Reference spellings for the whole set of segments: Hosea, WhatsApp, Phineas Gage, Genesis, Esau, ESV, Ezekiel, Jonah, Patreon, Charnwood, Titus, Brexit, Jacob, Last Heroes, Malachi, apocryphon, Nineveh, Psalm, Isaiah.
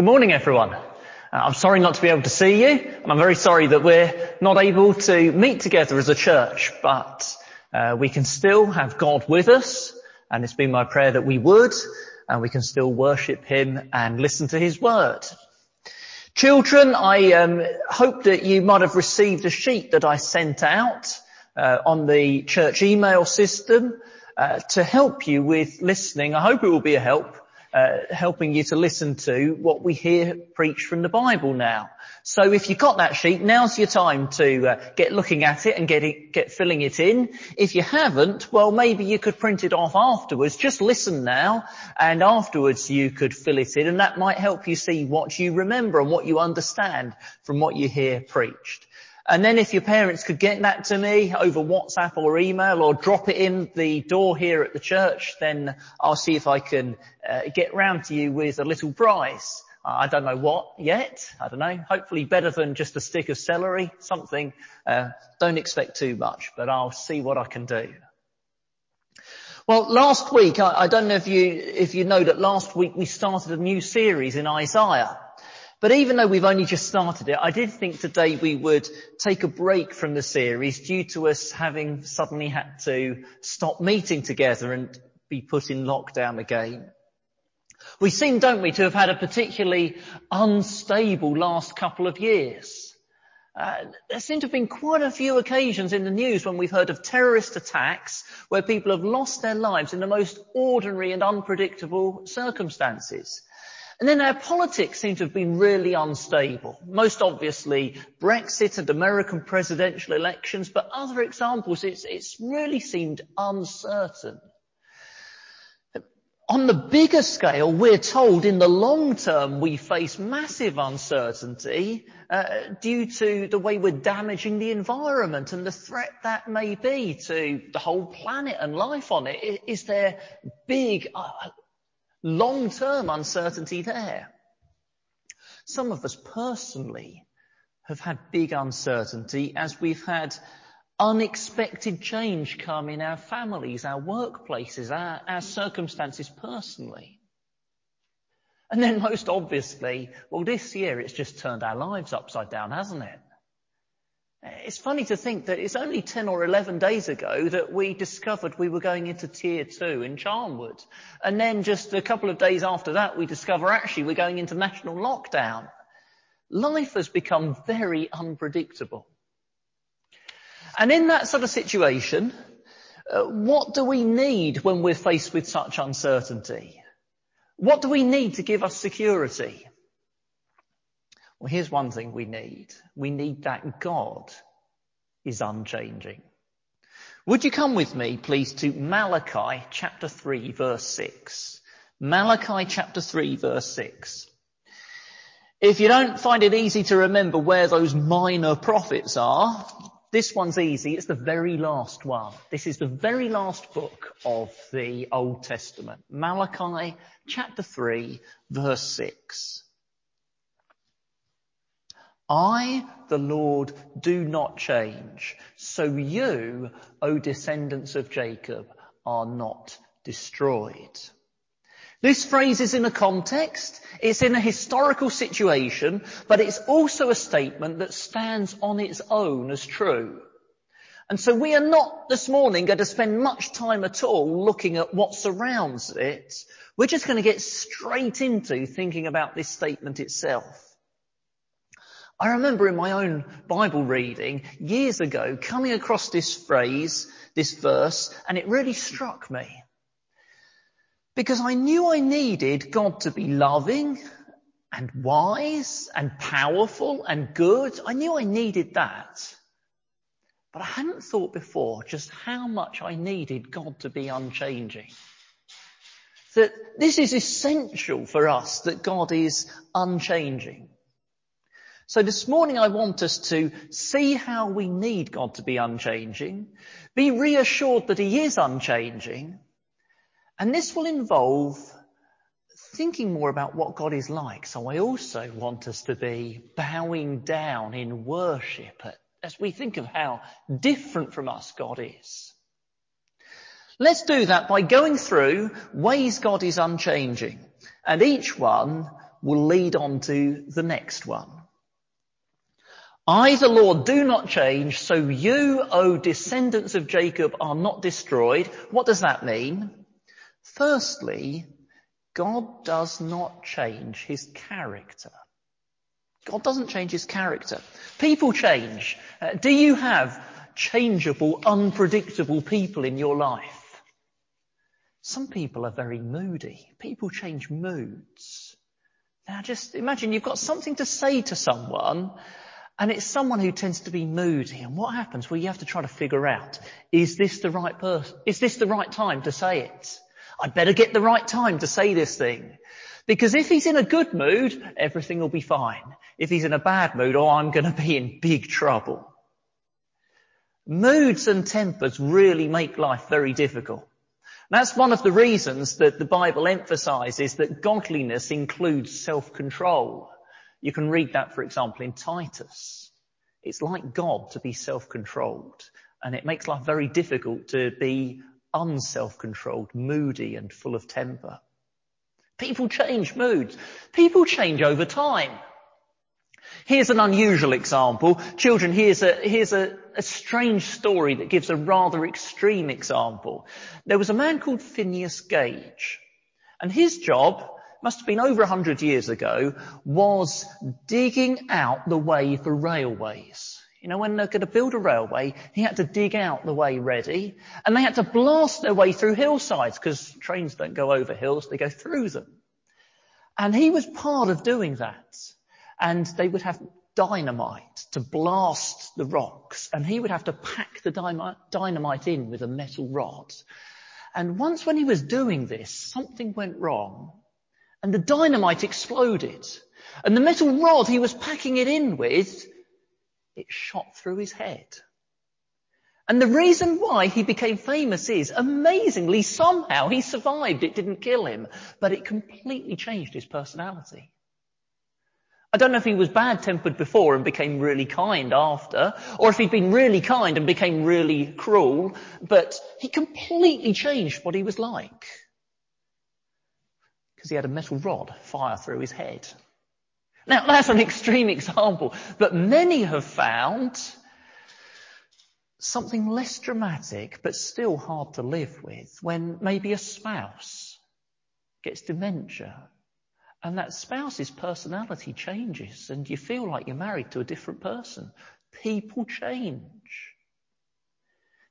Good morning, everyone. I'm sorry not to be able to see you, and I'm very sorry that we're not able to meet together as a church, but we can still have God with us, and it's been my prayer that we would, and we can still worship him and listen to his word. Children, I hope that you might have received a sheet that I sent out on the church email system to help you with listening. I hope it will be a help. Helping you to listen to what we hear preached from the Bible now. So if you got that sheet, now's your time to get looking at it and get filling it in. If you haven't, well, maybe you could print it off afterwards. Just listen now, and afterwards you could fill it in, and that might help you see what you remember and what you understand from what you hear preached. And then if your parents could get that to me over WhatsApp or email, or drop it in the door here at the church, then I'll see if I can get round to you with a little prize. I don't know what yet. I don't know. Hopefully better than just a stick of celery, something. Don't expect too much, but I'll see what I can do. Well, last week, I don't know if you know that last week we started a new series in Isaiah. But even though we've only just started it, I did think today we would take a break from the series due to us having suddenly had to stop meeting together and be put in lockdown again. We seem, don't we, to have had a particularly unstable last couple of years. There seem to have been quite a few occasions in the news when we've heard of terrorist attacks where people have lost their lives in the most ordinary and unpredictable circumstances. And then our politics seem to have been really unstable. Most obviously Brexit and American presidential elections, but other examples, it's really seemed uncertain. On the bigger scale, we're told in the long term we face massive uncertainty due to the way we're damaging the environment and the threat that may be to the whole planet and life on it. Is there big long-term uncertainty there? Some of us personally have had big uncertainty as we've had unexpected change come in our families, our workplaces, our circumstances personally. And then most obviously, well, this year it's just turned our lives upside down, hasn't it? It's funny to think that it's only 10 or 11 days ago that we discovered we were going into tier 2 in Charnwood. And then just a couple of days after that, we discover actually we're going into national lockdown. Life has become very unpredictable. And in that sort of situation, what do we need when we're faced with such uncertainty? What do we need to give us security? Well, here's one thing we need. We need that God is unchanging. Would you come with me, please, to Malachi chapter 3, verse 6. Malachi chapter 3, verse 6. If you don't find it easy to remember where those minor prophets are, this one's easy. It's the very last one. This is the very last book of the Old Testament. Malachi chapter 3, verse 6. I, the Lord, do not change, so you, O descendants of Jacob, are not destroyed. This phrase is in a context, it's in a historical situation, but it's also a statement that stands on its own as true. And so we are not this morning going to spend much time at all looking at what surrounds it. We're just going to get straight into thinking about this statement itself. I remember in my own Bible reading years ago coming across this phrase, this verse, and it really struck me. Because I knew I needed God to be loving and wise and powerful and good. I knew I needed that. But I hadn't thought before just how much I needed God to be unchanging. That this is essential for us, that God is unchanging. So this morning I want us to see how we need God to be unchanging, be reassured that he is unchanging, and this will involve thinking more about what God is like. So I also want us to be bowing down in worship as we think of how different from us God is. Let's do that by going through ways God is unchanging, and each one will lead on to the next one. I, the Lord, do not change, so you, O descendants of Jacob, are not destroyed. What does that mean? Firstly, God does not change his character. God doesn't change his character. People change. Do you have changeable, unpredictable people in your life? Some people are very moody. People change moods. Now just imagine you've got something to say to someone, and it's someone who tends to be moody. And what happens? Well, you have to try to figure out, is this the right person? Is this the right time to say it? I'd better get the right time to say this thing. Because if he's in a good mood, everything will be fine. If he's in a bad mood, oh, I'm going to be in big trouble. Moods and tempers really make life very difficult. That's one of the reasons that the Bible emphasizes that godliness includes self-control. You can read that, for example, in Titus. It's like God to be self-controlled, and it makes life very difficult to be unself-controlled, moody and full of temper. People change moods. People change over time. Here's an unusual example. Children, here's a strange story that gives a rather extreme example. There was a man called Phineas Gage, and his job, must have been over 100 years ago, was digging out the way for railways. You know, when they're going to build a railway, he had to dig out the way ready, and they had to blast their way through hillsides, because trains don't go over hills, they go through them. And he was part of doing that. And they would have dynamite to blast the rocks, and he would have to pack the dynamite in with a metal rod. And once when he was doing this, something went wrong, and the dynamite exploded. And the metal rod he was packing it in with, it shot through his head. And the reason why he became famous is, amazingly, somehow he survived. It didn't kill him, but it completely changed his personality. I don't know if he was bad-tempered before and became really kind after, or if he'd been really kind and became really cruel, but he completely changed what he was like, because he had a metal rod fire through his head. Now, that's an extreme example, but many have found something less dramatic, but still hard to live with, when maybe a spouse gets dementia, and that spouse's personality changes, and you feel like you're married to a different person. People change.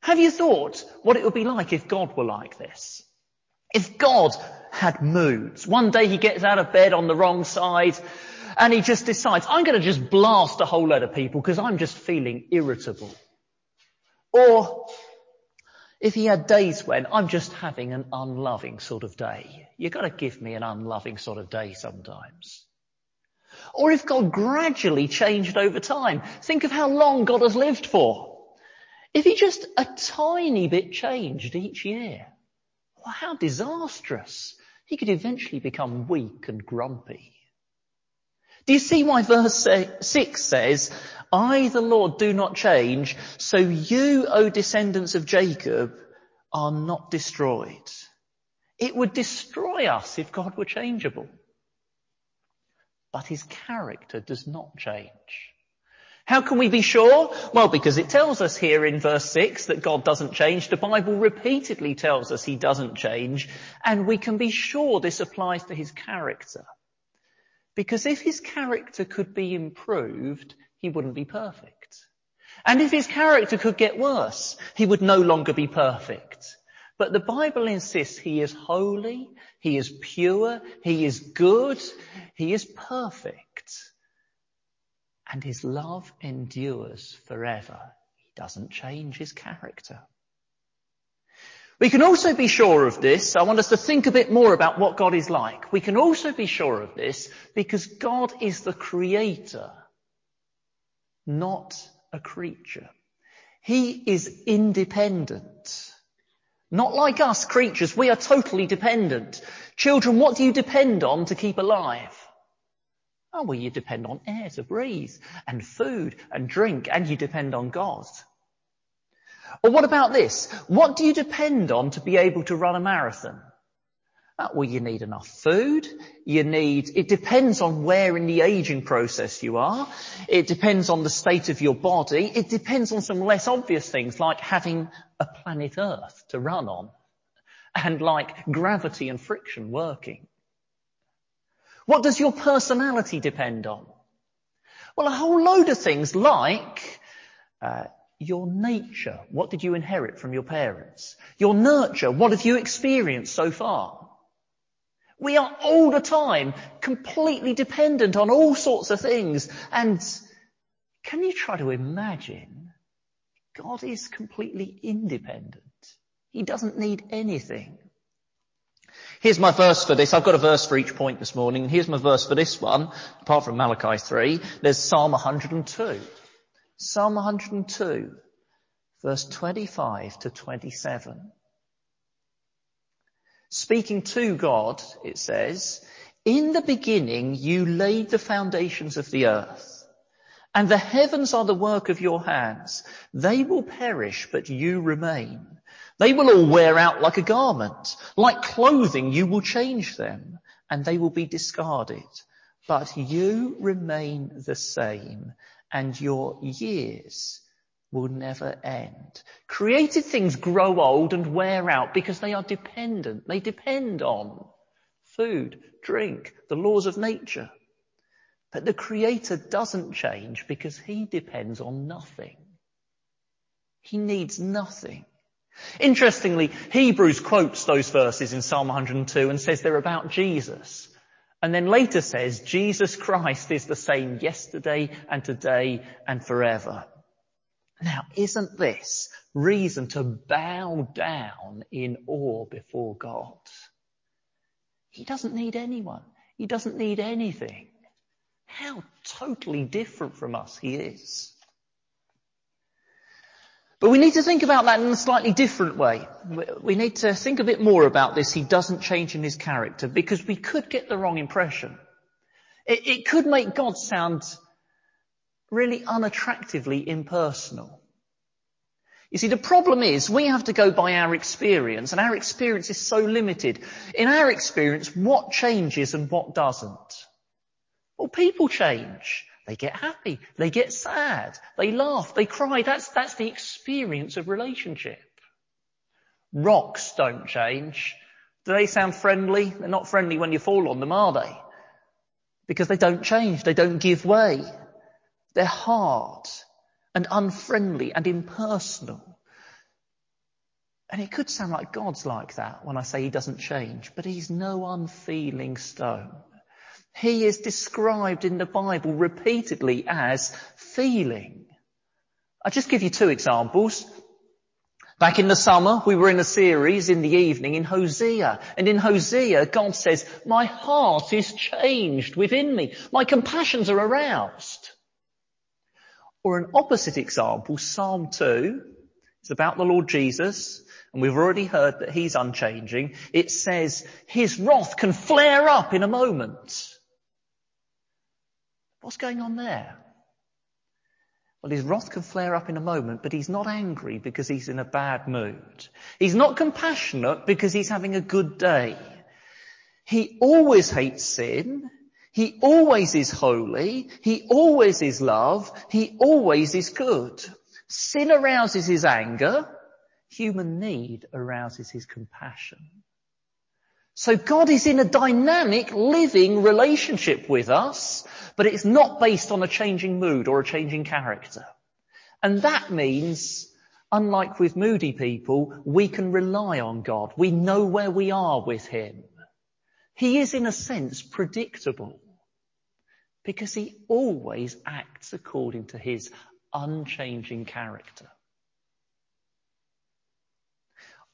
Have you thought what it would be like if God were like this? If God had moods, one day he gets out of bed on the wrong side and he just decides, I'm going to just blast a whole load of people because I'm just feeling irritable. Or if he had days when I'm just having an unloving sort of day. You've got to give me an unloving sort of day sometimes. Or if God gradually changed over time. Think of how long God has lived for. If he just a tiny bit changed each year. Well, how disastrous. He could eventually become weak and grumpy. Do you see why verse 6 says, I, the Lord, do not change, so you, O descendants of Jacob, are not destroyed. It would destroy us if God were changeable. But his character does not change. How can we be sure? Well, because it tells us here in verse 6 that God doesn't change. The Bible repeatedly tells us he doesn't change, and we can be sure this applies to his character. Because if his character could be improved, he wouldn't be perfect. And if his character could get worse, he would no longer be perfect. But the Bible insists he is holy, he is pure, he is good, he is perfect. And his love endures forever. He doesn't change his character. We can also be sure of this. I want us to think a bit more about what God is like. We can also be sure of this because God is the creator, not a creature. He is independent. Not like us creatures. We are totally dependent. Children, what do you depend on to keep alive? Oh, well, you depend on air to breathe and food and drink, and you depend on God. Or what about this? What do you depend on to be able to run a marathon? Well, you need enough food. It depends on where in the aging process you are. It depends on the state of your body. It depends on some less obvious things like having a planet Earth to run on and like gravity and friction working. What does your personality depend on? Well, a whole load of things like, your nature. What did you inherit from your parents? Your nurture. What have you experienced so far? We are all the time completely dependent on all sorts of things. And can you try to imagine? God is completely independent. He doesn't need anything. Here's my verse for this. I've got a verse for each point this morning. And here's my verse for this one. Apart from Malachi 3, there's Psalm 102. Psalm 102, verse 25 to 27. Speaking to God, it says, "In the beginning you laid the foundations of the earth, and the heavens are the work of your hands. They will perish, but you remain. They will all wear out like a garment. Like clothing you will change them, and they will be discarded. But you remain the same, and your years will never end." Created things grow old and wear out because they are dependent. They depend on food, drink, the laws of nature. But the Creator doesn't change because he depends on nothing. He needs nothing. Interestingly, Hebrews quotes those verses in Psalm 102 and says they're about Jesus. And then later says, Jesus Christ is the same yesterday and today and forever. Now, isn't this reason to bow down in awe before God? He doesn't need anyone. He doesn't need anything. How totally different from us he is. But we need to think about that in a slightly different way. We need to think a bit more about this. He doesn't change in his character, because we could get the wrong impression. It could make God sound really unattractively impersonal. You see, the problem is we have to go by our experience, and our experience is so limited. In our experience, what changes and what doesn't? Well, people change. They get happy, they get sad, they laugh, they cry. That's the experience of relationship. Rocks don't change. Do they sound friendly? They're not friendly when you fall on them, are they? Because they don't change, they don't give way. They're hard and unfriendly and impersonal. And it could sound like God's like that when I say he doesn't change, but he's no unfeeling stone. He is described in the Bible repeatedly as feeling. I'll just give you two examples. Back in the summer, we were in a series in the evening in Hosea. And in Hosea, God says, "My heart is changed within me. My compassions are aroused." Or an opposite example, Psalm 2. It's about the Lord Jesus. And we've already heard that he's unchanging. It says, "His wrath can flare up in a moment." What's going on there? Well, his wrath can flare up in a moment, but he's not angry because he's in a bad mood. He's not compassionate because he's having a good day. He always hates sin. He always is holy. He always is love. He always is good. Sin arouses his anger. Human need arouses his compassion. So God is in a dynamic, living relationship with us, but it's not based on a changing mood or a changing character. And that means, unlike with moody people, we can rely on God. We know where we are with him. He is, in a sense, predictable, because he always acts according to his unchanging character.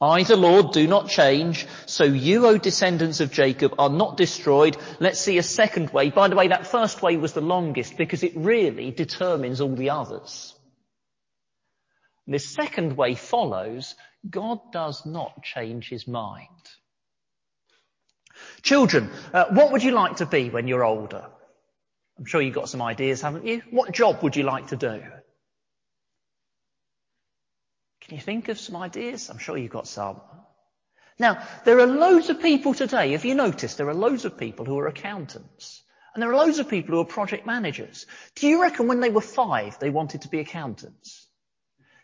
"I, the Lord, do not change, so you, O descendants of Jacob, are not destroyed." Let's see a second way. By the way, that first way was the longest because it really determines all the others. And this second way follows, God does not change his mind. Children, what would you like to be when you're older? I'm sure you've got some ideas, haven't you? What job would you like to do? Can you think of some ideas? I'm sure you've got some. Now, there are loads of people today, if you notice, there are loads of people who are accountants. And there are loads of people who are project managers. Do you reckon when they were 5, they wanted to be accountants?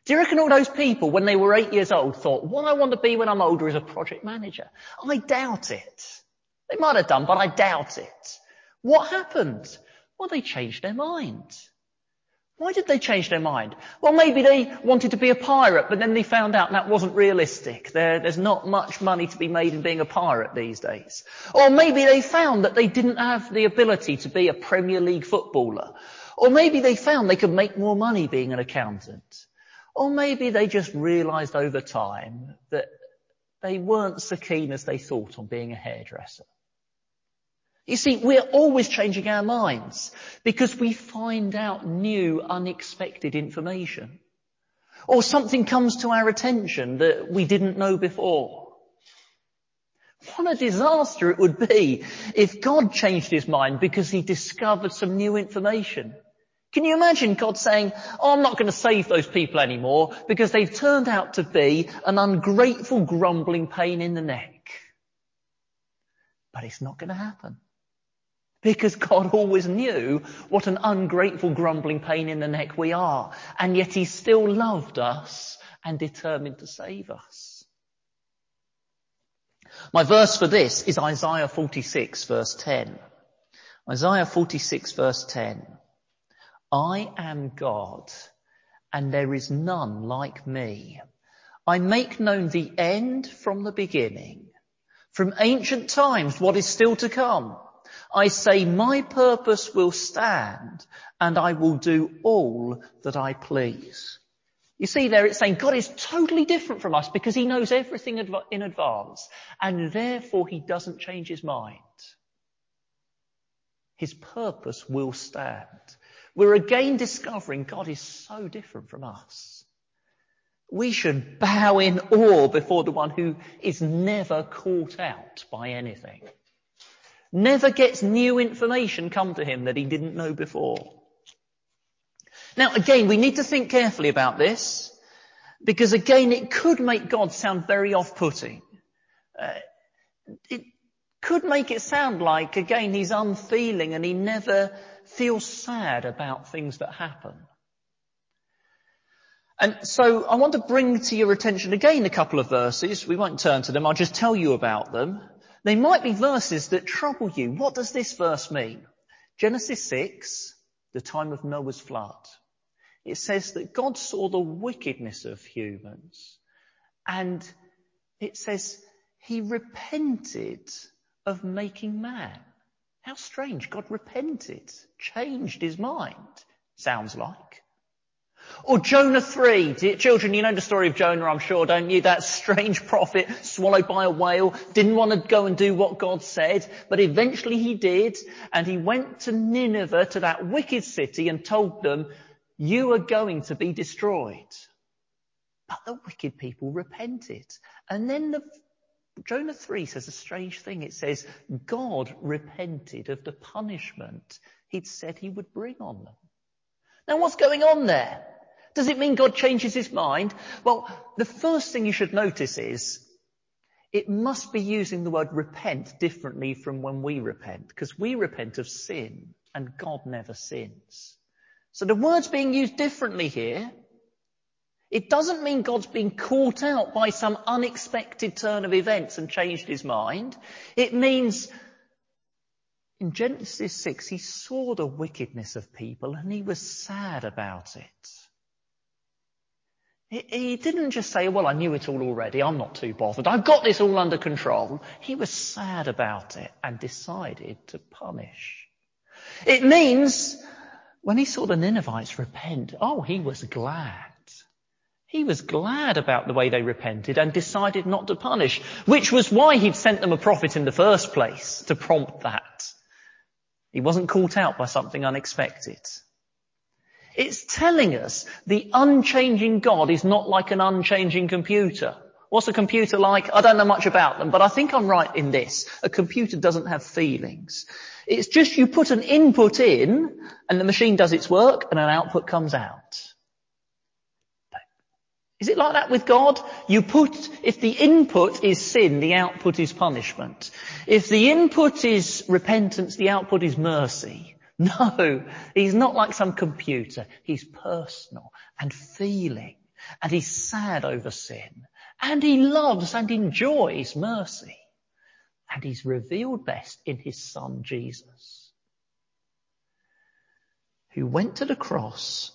Do you reckon all those people, when they were 8 years old, thought, what I want to be when I'm older is a project manager? I doubt it. They might have done, but I doubt it. What happened? Well, they changed their mind. Why did they change their mind? Well, maybe they wanted to be a pirate, but then they found out that wasn't realistic. There's not much money to be made in being a pirate these days. Or maybe they found that they didn't have the ability to be a Premier League footballer. Or maybe they found they could make more money being an accountant. Or maybe they just realised over time that they weren't so keen as they thought on being a hairdresser. You see, we're always changing our minds because we find out new, unexpected information. Or something comes to our attention that we didn't know before. What a disaster it would be if God changed his mind because he discovered some new information. Can you imagine God saying, oh, I'm not going to save those people anymore because they've turned out to be an ungrateful, grumbling pain in the neck? But it's not going to happen. Because God always knew what an ungrateful, grumbling pain in the neck we are. And yet he still loved us and determined to save us. My verse for this is Isaiah 46 verse 10. Isaiah 46 verse 10. I am God, and there is none like me. I make known the end from the beginning, from ancient times what is still to come. I say my purpose will stand and I will do all that I please. You see there it's saying God is totally different from us because he knows everything in advance and therefore he doesn't change his mind. His purpose will stand. We're again discovering God is so different from us. We should bow in awe before the one who is never caught out by anything. Never gets new information come to him that he didn't know before. Now again, we need to think carefully about this, because again, it could make God sound very off-putting. It could make it sound like, again, he's unfeeling and he never feels sad about things that happen. And so I want to bring to your attention again a couple of verses. We won't turn to them. I'll just tell you about them. They might be verses that trouble you. What does this verse mean? Genesis 6, the time of Noah's flood. It says that God saw the wickedness of humans. And it says he repented of making man. How strange. God repented, changed his mind, sounds like. Or Jonah 3. Children, you know the story of Jonah, I'm sure, don't you? That strange prophet swallowed by a whale, didn't want to go and do what God said, but eventually he did, and he went to Nineveh, to that wicked city, and told them, you are going to be destroyed. But the wicked people repented. And then Jonah 3 says a strange thing. It says, God repented of the punishment he'd said he would bring on them. Now what's going on there? Does it mean God changes his mind? Well, the first thing you should notice is it must be using the word repent differently from when we repent, because we repent of sin and God never sins. So the word's being used differently here. It doesn't mean God's been caught out by some unexpected turn of events and changed his mind. It means in Genesis 6, he saw the wickedness of people and he was sad about it. He didn't just say, well, I knew it all already. I'm not too bothered. I've got this all under control. He was sad about it and decided to punish. It means when he saw the Ninevites repent, oh, he was glad. He was glad about the way they repented and decided not to punish, which was why he'd sent them a prophet in the first place to prompt that. He wasn't caught out by something unexpected. It's telling us the unchanging God is not like an unchanging computer. What's a computer like? I don't know much about them, but I think I'm right in this. A computer doesn't have feelings. It's just you put an input in and the machine does its work and an output comes out. Is it like that with God? If the input is sin, the output is punishment. If the input is repentance, the output is mercy. No, he's not like some computer. He's personal and feeling, and he's sad over sin, and he loves and enjoys mercy, and he's revealed best in his son Jesus, who went to the cross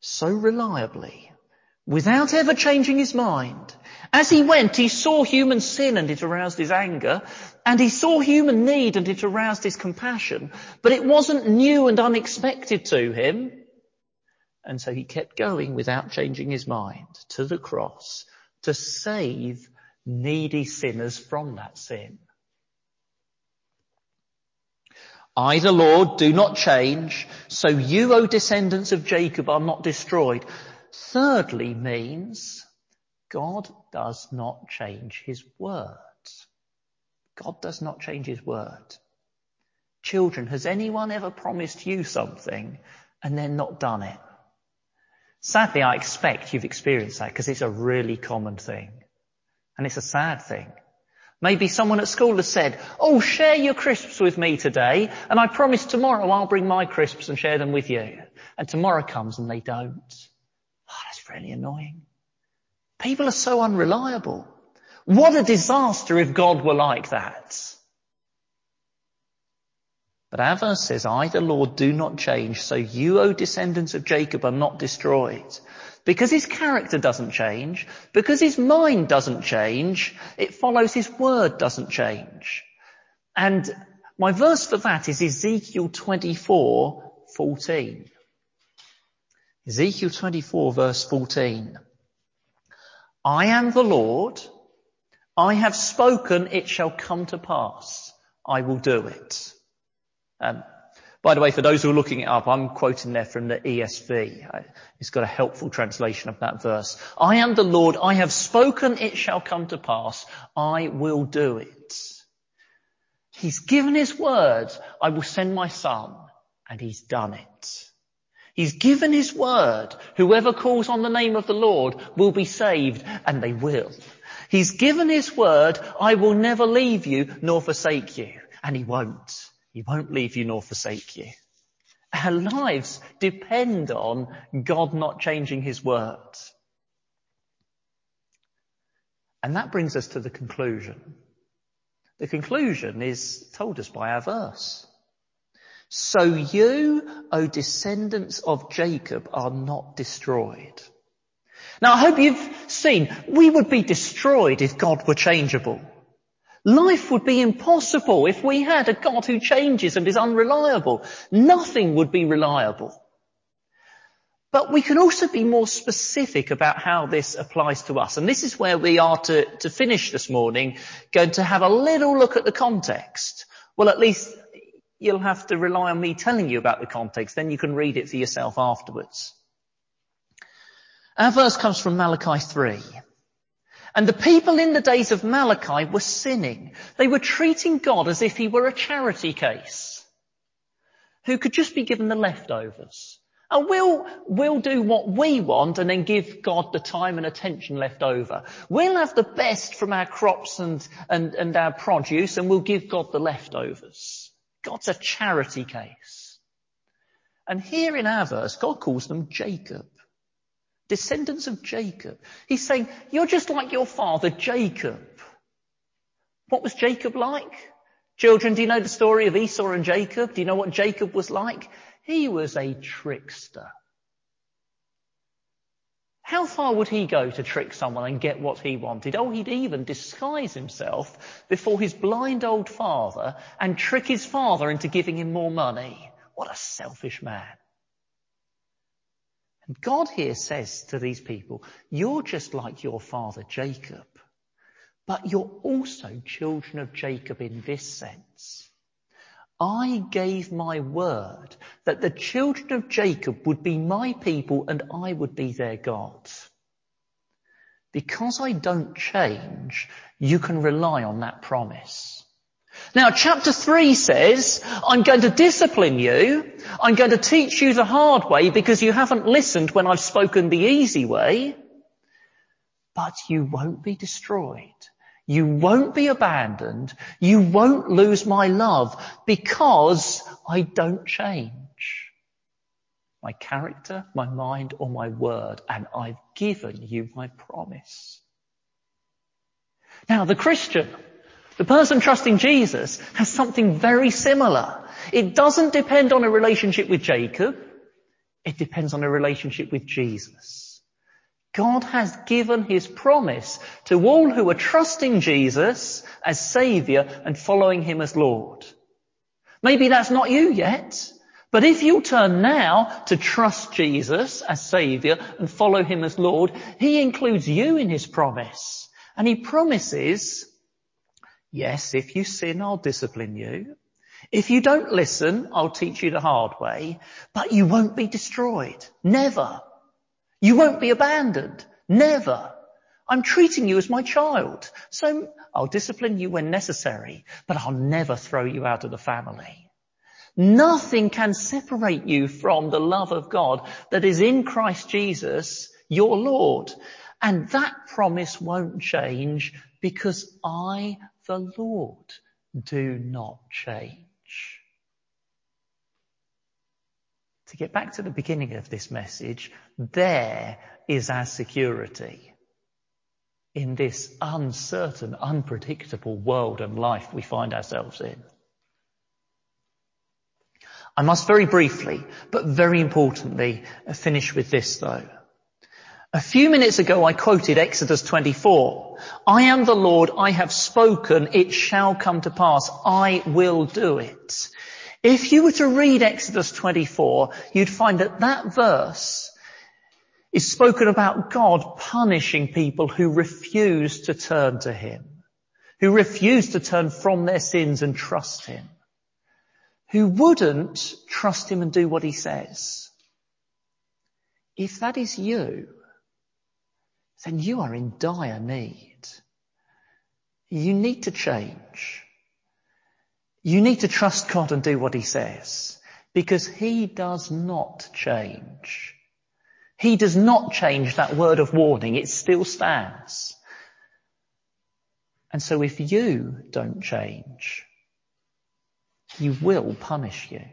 so reliably, without ever changing his mind. As he went, he saw human sin and it aroused his anger, and he saw human need and it aroused his compassion, but it wasn't new and unexpected to him. And so he kept going without changing his mind to the cross to save needy sinners from that sin. I, the Lord, do not change, so you, O descendants of Jacob, are not destroyed. Thirdly means God does not change his word. God does not change his word. Children, has anyone ever promised you something and then not done it? Sadly, I expect you've experienced that because it's a really common thing. And it's a sad thing. Maybe someone at school has said, oh, share your crisps with me today, and I promise tomorrow I'll bring my crisps and share them with you. And tomorrow comes and they don't. Oh, that's really annoying. People are so unreliable. What a disaster if God were like that. But our verse says, I, the Lord, do not change, so you, O descendants of Jacob, are not destroyed. Because his character doesn't change, because his mind doesn't change, it follows his word doesn't change. And my verse for that is Ezekiel 24:14. Ezekiel 24 verse 14. I am the Lord, I have spoken, it shall come to pass, I will do it. By the way, for those who are looking it up, I'm quoting there from the ESV. It's got a helpful translation of that verse. I am the Lord, I have spoken, it shall come to pass, I will do it. He's given his word, I will send my son, and he's done it. He's given his word. Whoever calls on the name of the Lord will be saved, and they will. He's given his word. I will never leave you nor forsake you. And he won't. He won't leave you nor forsake you. Our lives depend on God not changing his word. And that brings us to the conclusion. The conclusion is told us by our verse. So you, O descendants of Jacob, are not destroyed. Now, I hope you've seen, we would be destroyed if God were changeable. Life would be impossible if we had a God who changes and is unreliable. Nothing would be reliable. But we can also be more specific about how this applies to us. And this is where we are to finish this morning, going to have a little look at the context. Well, at least you'll have to rely on me telling you about the context. Then you can read it for yourself afterwards. Our verse comes from Malachi 3. And the people in the days of Malachi were sinning. They were treating God as if he were a charity case who could just be given the leftovers. And we'll do what we want and then give God the time and attention left over. We'll have the best from our crops and our produce, and we'll give God the leftovers. God's a charity case. And here in our verse, God calls them Jacob, descendants of Jacob. He's saying, you're just like your father, Jacob. What was Jacob like? Children, do you know the story of Esau and Jacob? Do you know what Jacob was like? He was a trickster. How far would he go to trick someone and get what he wanted? Oh, he'd even disguise himself before his blind old father and trick his father into giving him more money. What a selfish man. And God here says to these people, you're just like your father Jacob, but you're also children of Jacob in this sense. I gave my word that the children of Jacob would be my people and I would be their God. Because I don't change, you can rely on that promise. Now, chapter 3 says, I'm going to discipline you. I'm going to teach you the hard way because you haven't listened when I've spoken the easy way. but you won't be destroyed. You won't be abandoned. You won't lose my love because I don't change. My character, my mind, or my word, and I've given you my promise. Now, the Christian, the person trusting Jesus, has something very similar. It doesn't depend on a relationship with Jacob. It depends on a relationship with Jesus. God has given his promise to all who are trusting Jesus as Saviour and following him as Lord. Maybe that's not you yet. But if you turn now to trust Jesus as Saviour and follow him as Lord, he includes you in his promise. And he promises, yes, if you sin, I'll discipline you. If you don't listen, I'll teach you the hard way. But you won't be destroyed. Never. You won't be abandoned. Never. I'm treating you as my child. So I'll discipline you when necessary, but I'll never throw you out of the family. Nothing can separate you from the love of God that is in Christ Jesus, your Lord. And that promise won't change because I, the Lord, do not change. To get back to the beginning of this message, there is our security. In this uncertain, unpredictable world and life we find ourselves in. I must very briefly, but very importantly, finish with this though. A few minutes ago I quoted Exodus 24. I am the Lord, I have spoken, it shall come to pass, I will do it. If you were to read Exodus 24, you'd find that that verse is spoken about God punishing people who refuse to turn to him, who refuse to turn from their sins and trust him. Who wouldn't trust him and do what he says. If that is you, then you are in dire need. You need to change. You need to trust God and do what he says, because he does not change. He does not change that word of warning. It still stands. And so if you don't change, he will punish you.